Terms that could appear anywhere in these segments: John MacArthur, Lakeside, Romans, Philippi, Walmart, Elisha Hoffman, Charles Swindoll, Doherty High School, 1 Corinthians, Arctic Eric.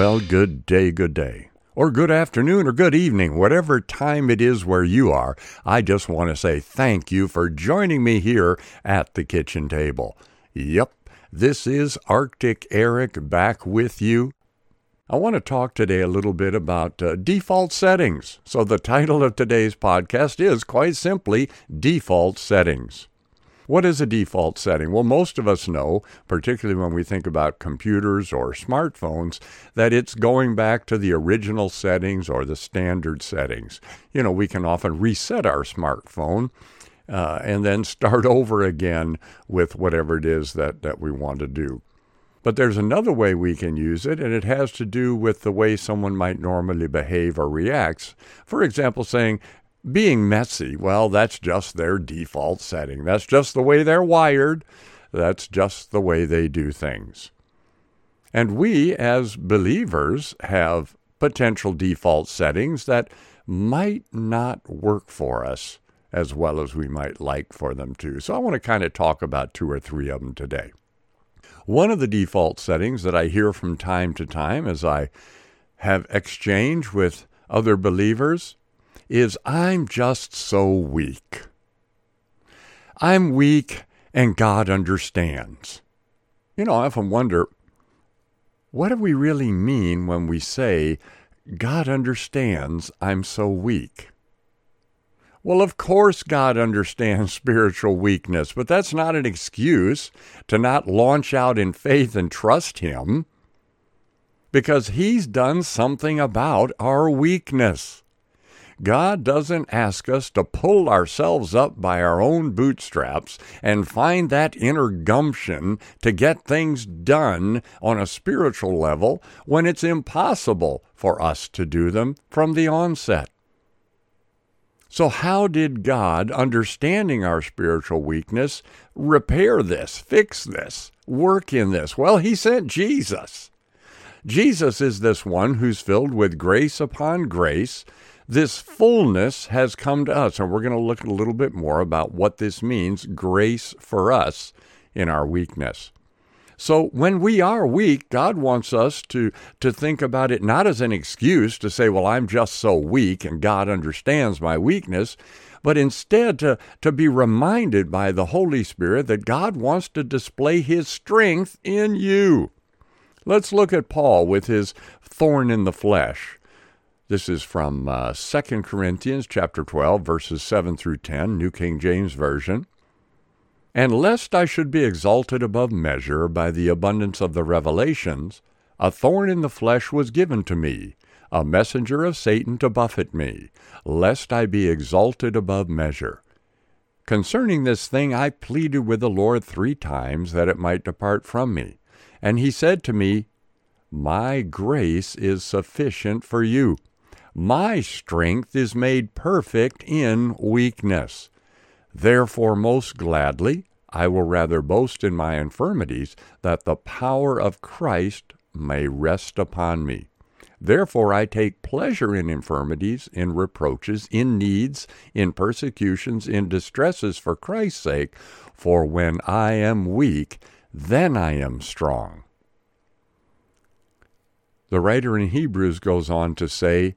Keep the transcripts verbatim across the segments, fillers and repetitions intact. Well, good day, good day, or good afternoon, or good evening, whatever time it is where you are. I just want to say thank you for joining me here at the kitchen table. Yep, this is Arctic Eric back with you. I want to talk today a little bit about uh, default settings. So the title of today's podcast is quite simply Default Settings. What is a default setting? Well, most of us know, particularly when we think about computers or smartphones, that it's going back to the original settings or the standard settings. You know, we can often reset our smartphone uh, and then start over again with whatever it is that, that we want to do. But there's another way we can use it, and it has to do with the way someone might normally behave or react. For example, saying, being messy, well, that's just their default setting. That's just the way they're wired. That's just the way they do things. And we, as believers, have potential default settings that might not work for us as well as we might like for them to. So I want to kind of talk about two or three of them today. One of the default settings that I hear from time to time as I have exchange with other believers is, I'm just so weak. I'm weak and God understands. You know, I often wonder, what do we really mean when we say, God understands I'm so weak? Well, of course God understands spiritual weakness, but that's not an excuse to not launch out in faith and trust Him, because He's done something about our weakness. God doesn't ask us to pull ourselves up by our own bootstraps and find that inner gumption to get things done on a spiritual level when it's impossible for us to do them from the onset. So how did God, understanding our spiritual weakness, repair this, fix this, work in this? Well, He sent Jesus. Jesus is this one who's filled with grace upon grace. This fullness has come to us, and we're going to look a little bit more about what this means, grace for us in our weakness. So when we are weak, God wants us to, to think about it not as an excuse to say, well, I'm just so weak and God understands my weakness, but instead to, to be reminded by the Holy Spirit that God wants to display His strength in you. Let's look at Paul with his thorn in the flesh. This is from uh, Second Corinthians chapter twelve, verses seven through ten, New King James Version. And lest I should be exalted above measure by the abundance of the revelations, a thorn in the flesh was given to me, a messenger of Satan to buffet me, lest I be exalted above measure. Concerning this thing I pleaded with the Lord three times that it might depart from me. And He said to me, My grace is sufficient for you. My strength is made perfect in weakness. Therefore, most gladly, I will rather boast in my infirmities, that the power of Christ may rest upon me. Therefore, I take pleasure in infirmities, in reproaches, in needs, in persecutions, in distresses for Christ's sake, for when I am weak, then I am strong. The writer in Hebrews goes on to say,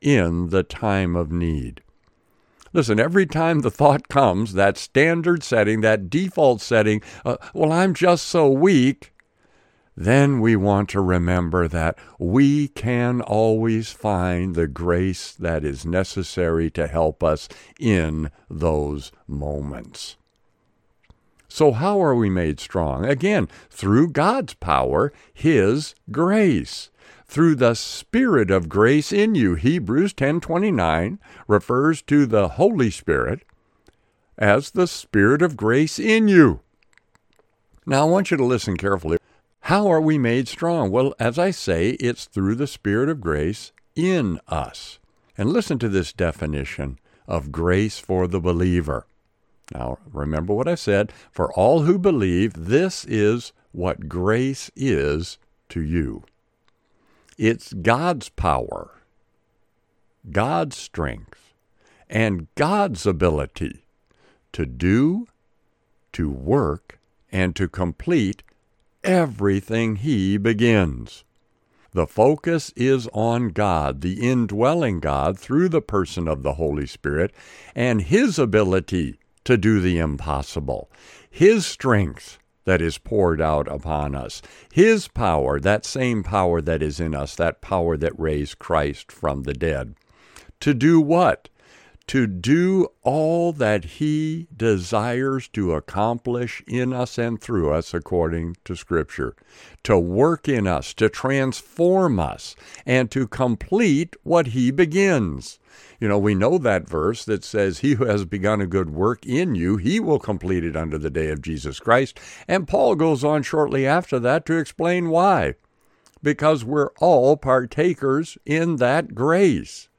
in the time of need. Listen, every time the thought comes, that standard setting, that default setting, uh, well, I'm just so weak, then we want to remember that we can always find the grace that is necessary to help us in those moments. So how are we made strong? Again, through God's power, His grace. Through the Spirit of grace in you. Hebrews ten twenty-nine refers to the Holy Spirit as the Spirit of grace in you. Now, I want you to listen carefully. How are we made strong? Well, as I say, it's through the Spirit of grace in us. And listen to this definition of grace for the believer. Now, remember what I said. For all who believe, this is what grace is to you. It's God's power, God's strength, and God's ability to do, to work, and to complete everything He begins. The focus is on God, the indwelling God, through the person of the Holy Spirit, and His ability to do the impossible, His strength that is poured out upon us, His power, that same power that is in us, that power that raised Christ from the dead. To do what? To do all that He desires to accomplish in us and through us according to Scripture, to work in us, to transform us, and to complete what He begins. You know, we know that verse that says, He who has begun a good work in you, He will complete it unto the day of Jesus Christ. And Paul goes on shortly after that to explain why. Because we're all partakers in that grace.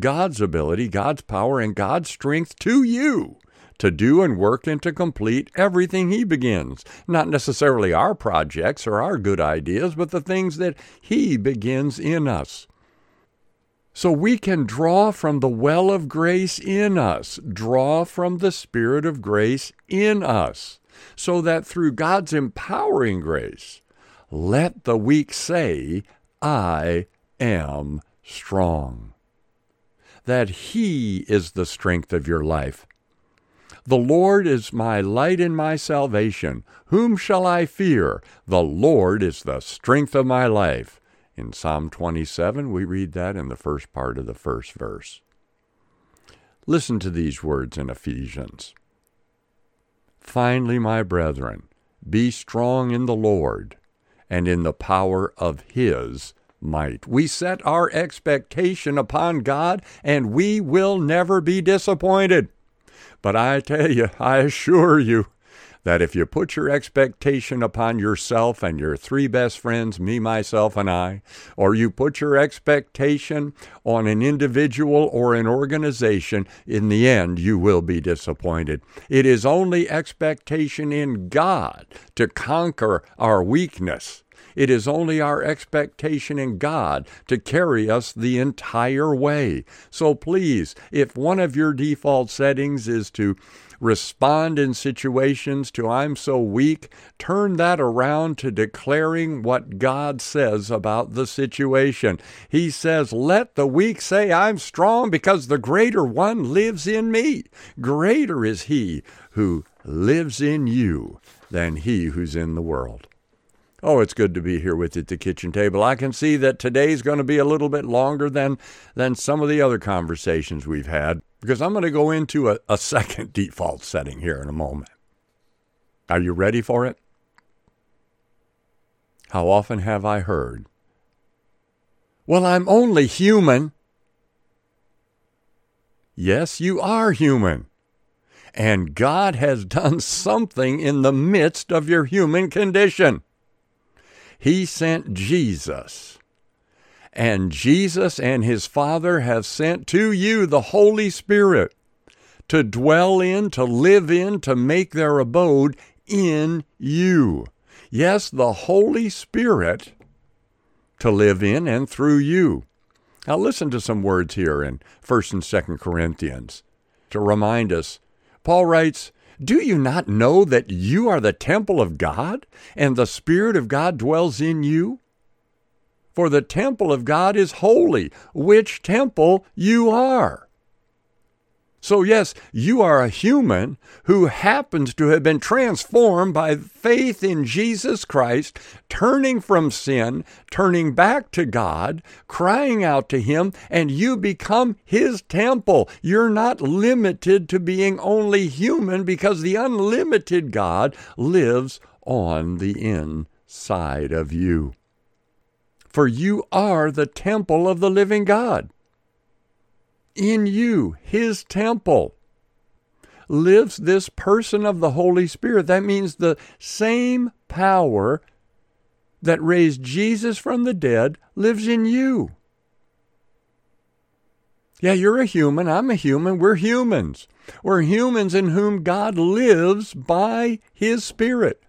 God's ability, God's power, and God's strength to you to do and work and to complete everything He begins. Not necessarily our projects or our good ideas, but the things that He begins in us. So we can draw from the well of grace in us, draw from the Spirit of grace in us, so that through God's empowering grace, let the weak say, I am strong. That He is the strength of your life. The Lord is my light and my salvation. Whom shall I fear? The Lord is the strength of my life. In Psalm twenty-seven, we read that in the first part of the first verse. Listen to these words in Ephesians. Finally, my brethren, be strong in the Lord and in the power of His might. We set our expectation upon God, and we will never be disappointed. But I tell you, I assure you, that if you put your expectation upon yourself and your three best friends, me, myself, and I, or you put your expectation on an individual or an organization, in the end, you will be disappointed. It is only expectation in God to conquer our weakness. It is only our expectation in God to carry us the entire way. So please, if one of your default settings is to respond in situations to I'm so weak, turn that around to declaring what God says about the situation. He says, let the weak say I'm strong because the greater one lives in me. Greater is He who lives in you than he who's in the world. Oh, it's good to be here with you at the kitchen table. I can see that today's going to be a little bit longer than than some of the other conversations we've had, because I'm going to go into a, a second default setting here in a moment. Are you ready for it? How often have I heard, well, I'm only human. Yes, you are human. And God has done something in the midst of your human condition. He sent Jesus, and Jesus and His Father have sent to you the Holy Spirit to dwell in, to live in, to make their abode in you. Yes, the Holy Spirit to live in and through you. Now listen to some words here in First and Second Corinthians to remind us. Paul writes, do you not know that you are the temple of God, and the Spirit of God dwells in you? For the temple of God is holy, which temple you are. So yes, you are a human who happens to have been transformed by faith in Jesus Christ, turning from sin, turning back to God, crying out to Him, and you become His temple. You're not limited to being only human because the unlimited God lives on the inside of you. For you are the temple of the living God. In you, His temple, lives this person of the Holy Spirit. That means the same power that raised Jesus from the dead lives in you. Yeah, you're a human, I'm a human, we're humans. We're humans in whom God lives by His Spirit,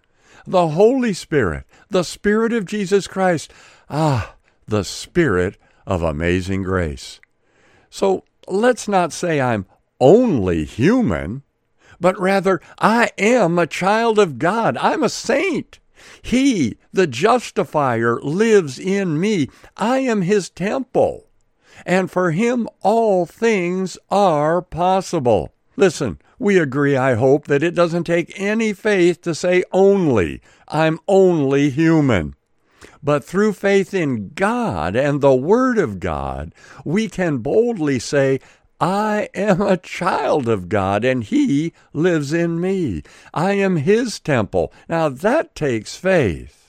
the Holy Spirit, the Spirit of Jesus Christ. Ah, the Spirit of amazing grace. So let's not say I'm only human, but rather I am a child of God. I'm a saint. He, the justifier, lives in me. I am His temple. And for Him all things are possible. Listen, we agree, I hope, that it doesn't take any faith to say only, I'm only human. But through faith in God and the Word of God, we can boldly say, I am a child of God, and He lives in me. I am His temple. Now that takes faith.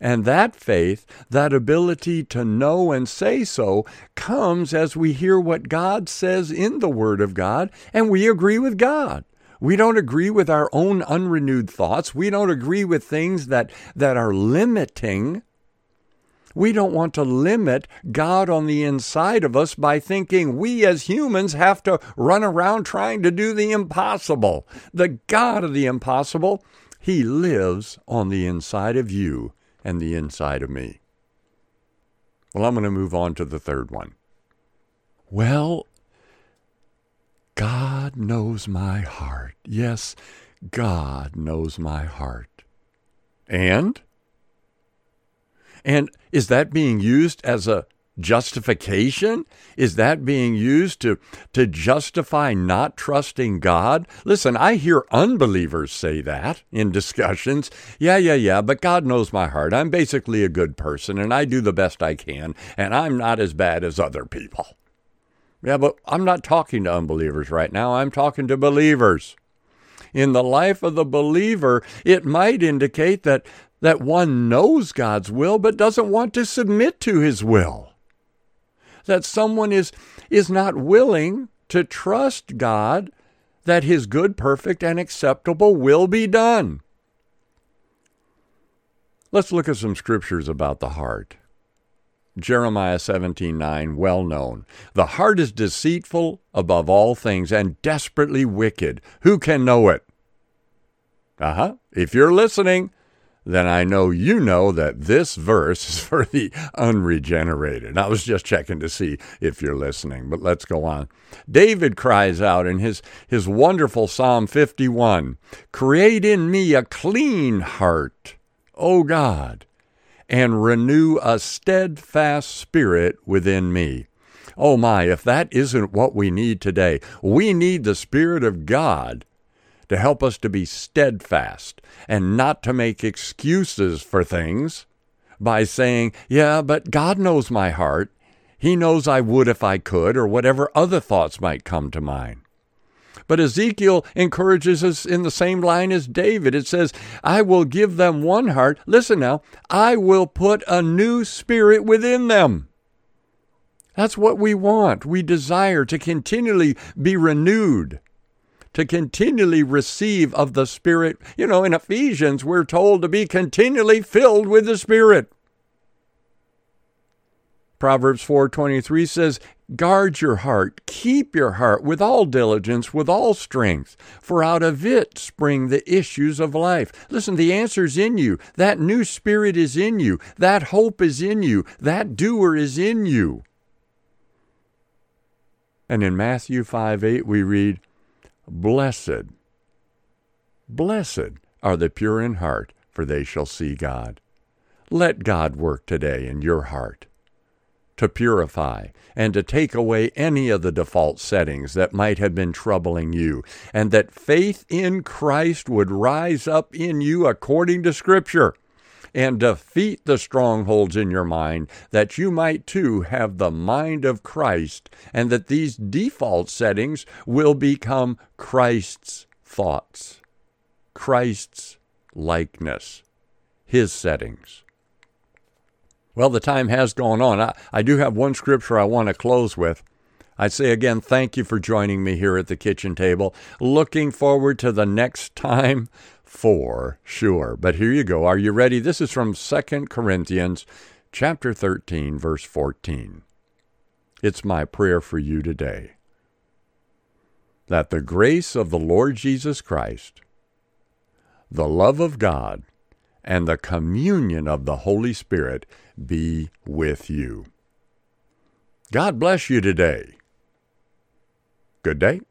And that faith, that ability to know and say so, comes as we hear what God says in the Word of God, and we agree with God. We don't agree with our own unrenewed thoughts. We don't agree with things that, that are limiting. We don't want to limit God on the inside of us by thinking we as humans have to run around trying to do the impossible. The God of the impossible, He lives on the inside of you and the inside of me. Well, I'm going to move on to the third one. Well, God knows my heart. Yes, God knows my heart. And? And is that being used as a justification? Is that being used to, to justify not trusting God? Listen, I hear unbelievers say that in discussions. Yeah, yeah, yeah, but God knows my heart. I'm basically a good person, and I do the best I can, and I'm not as bad as other people. Yeah, but I'm not talking to unbelievers right now. I'm talking to believers. In the life of the believer, it might indicate that, that one knows God's will but doesn't want to submit to His will. That someone is, is not willing to trust God that His good, perfect, and acceptable will be done. Let's look at some scriptures about the heart. Jeremiah seventeen nine, well known. The heart is deceitful above all things and desperately wicked. Who can know it? Uh-huh. If you're listening, then I know you know that this verse is for the unregenerated. I was just checking to see if you're listening, but let's go on. David cries out in his, his wonderful Psalm fifty-one, create in me a clean heart, O God, and renew a steadfast spirit within me. Oh my, if that isn't what we need today, we need the Spirit of God to help us to be steadfast and not to make excuses for things by saying, yeah, but God knows my heart. He knows I would if I could, or whatever other thoughts might come to mind. But Ezekiel encourages us in the same line as David. It says, I will give them one heart. Listen now, I will put a new spirit within them. That's what we want. We desire to continually be renewed, to continually receive of the Spirit. You know, in Ephesians, we're told to be continually filled with the Spirit. Proverbs four twenty-three says, guard your heart, keep your heart with all diligence, with all strength, for out of it spring the issues of life. Listen, the answer's in you. That new Spirit is in you. That hope is in you. That doer is in you. And in Matthew five eight, we read, Blessed, blessed are the pure in heart, for they shall see God. Let God work today in your heart to purify and to take away any of the default settings that might have been troubling you, and that faith in Christ would rise up in you according to Scripture and defeat the strongholds in your mind, that you might too have the mind of Christ, and that these default settings will become Christ's thoughts, Christ's likeness, His settings. Well, the time has gone on. I, I do have one scripture I want to close with. I say again, thank you for joining me here at the kitchen table. Looking forward to the next time for sure. But here you go. Are you ready? This is from Second Corinthians chapter thirteen, verse fourteen. It's my prayer for you today that the grace of the Lord Jesus Christ, the love of God, and the communion of the Holy Spirit be with you. God bless you today. Good day.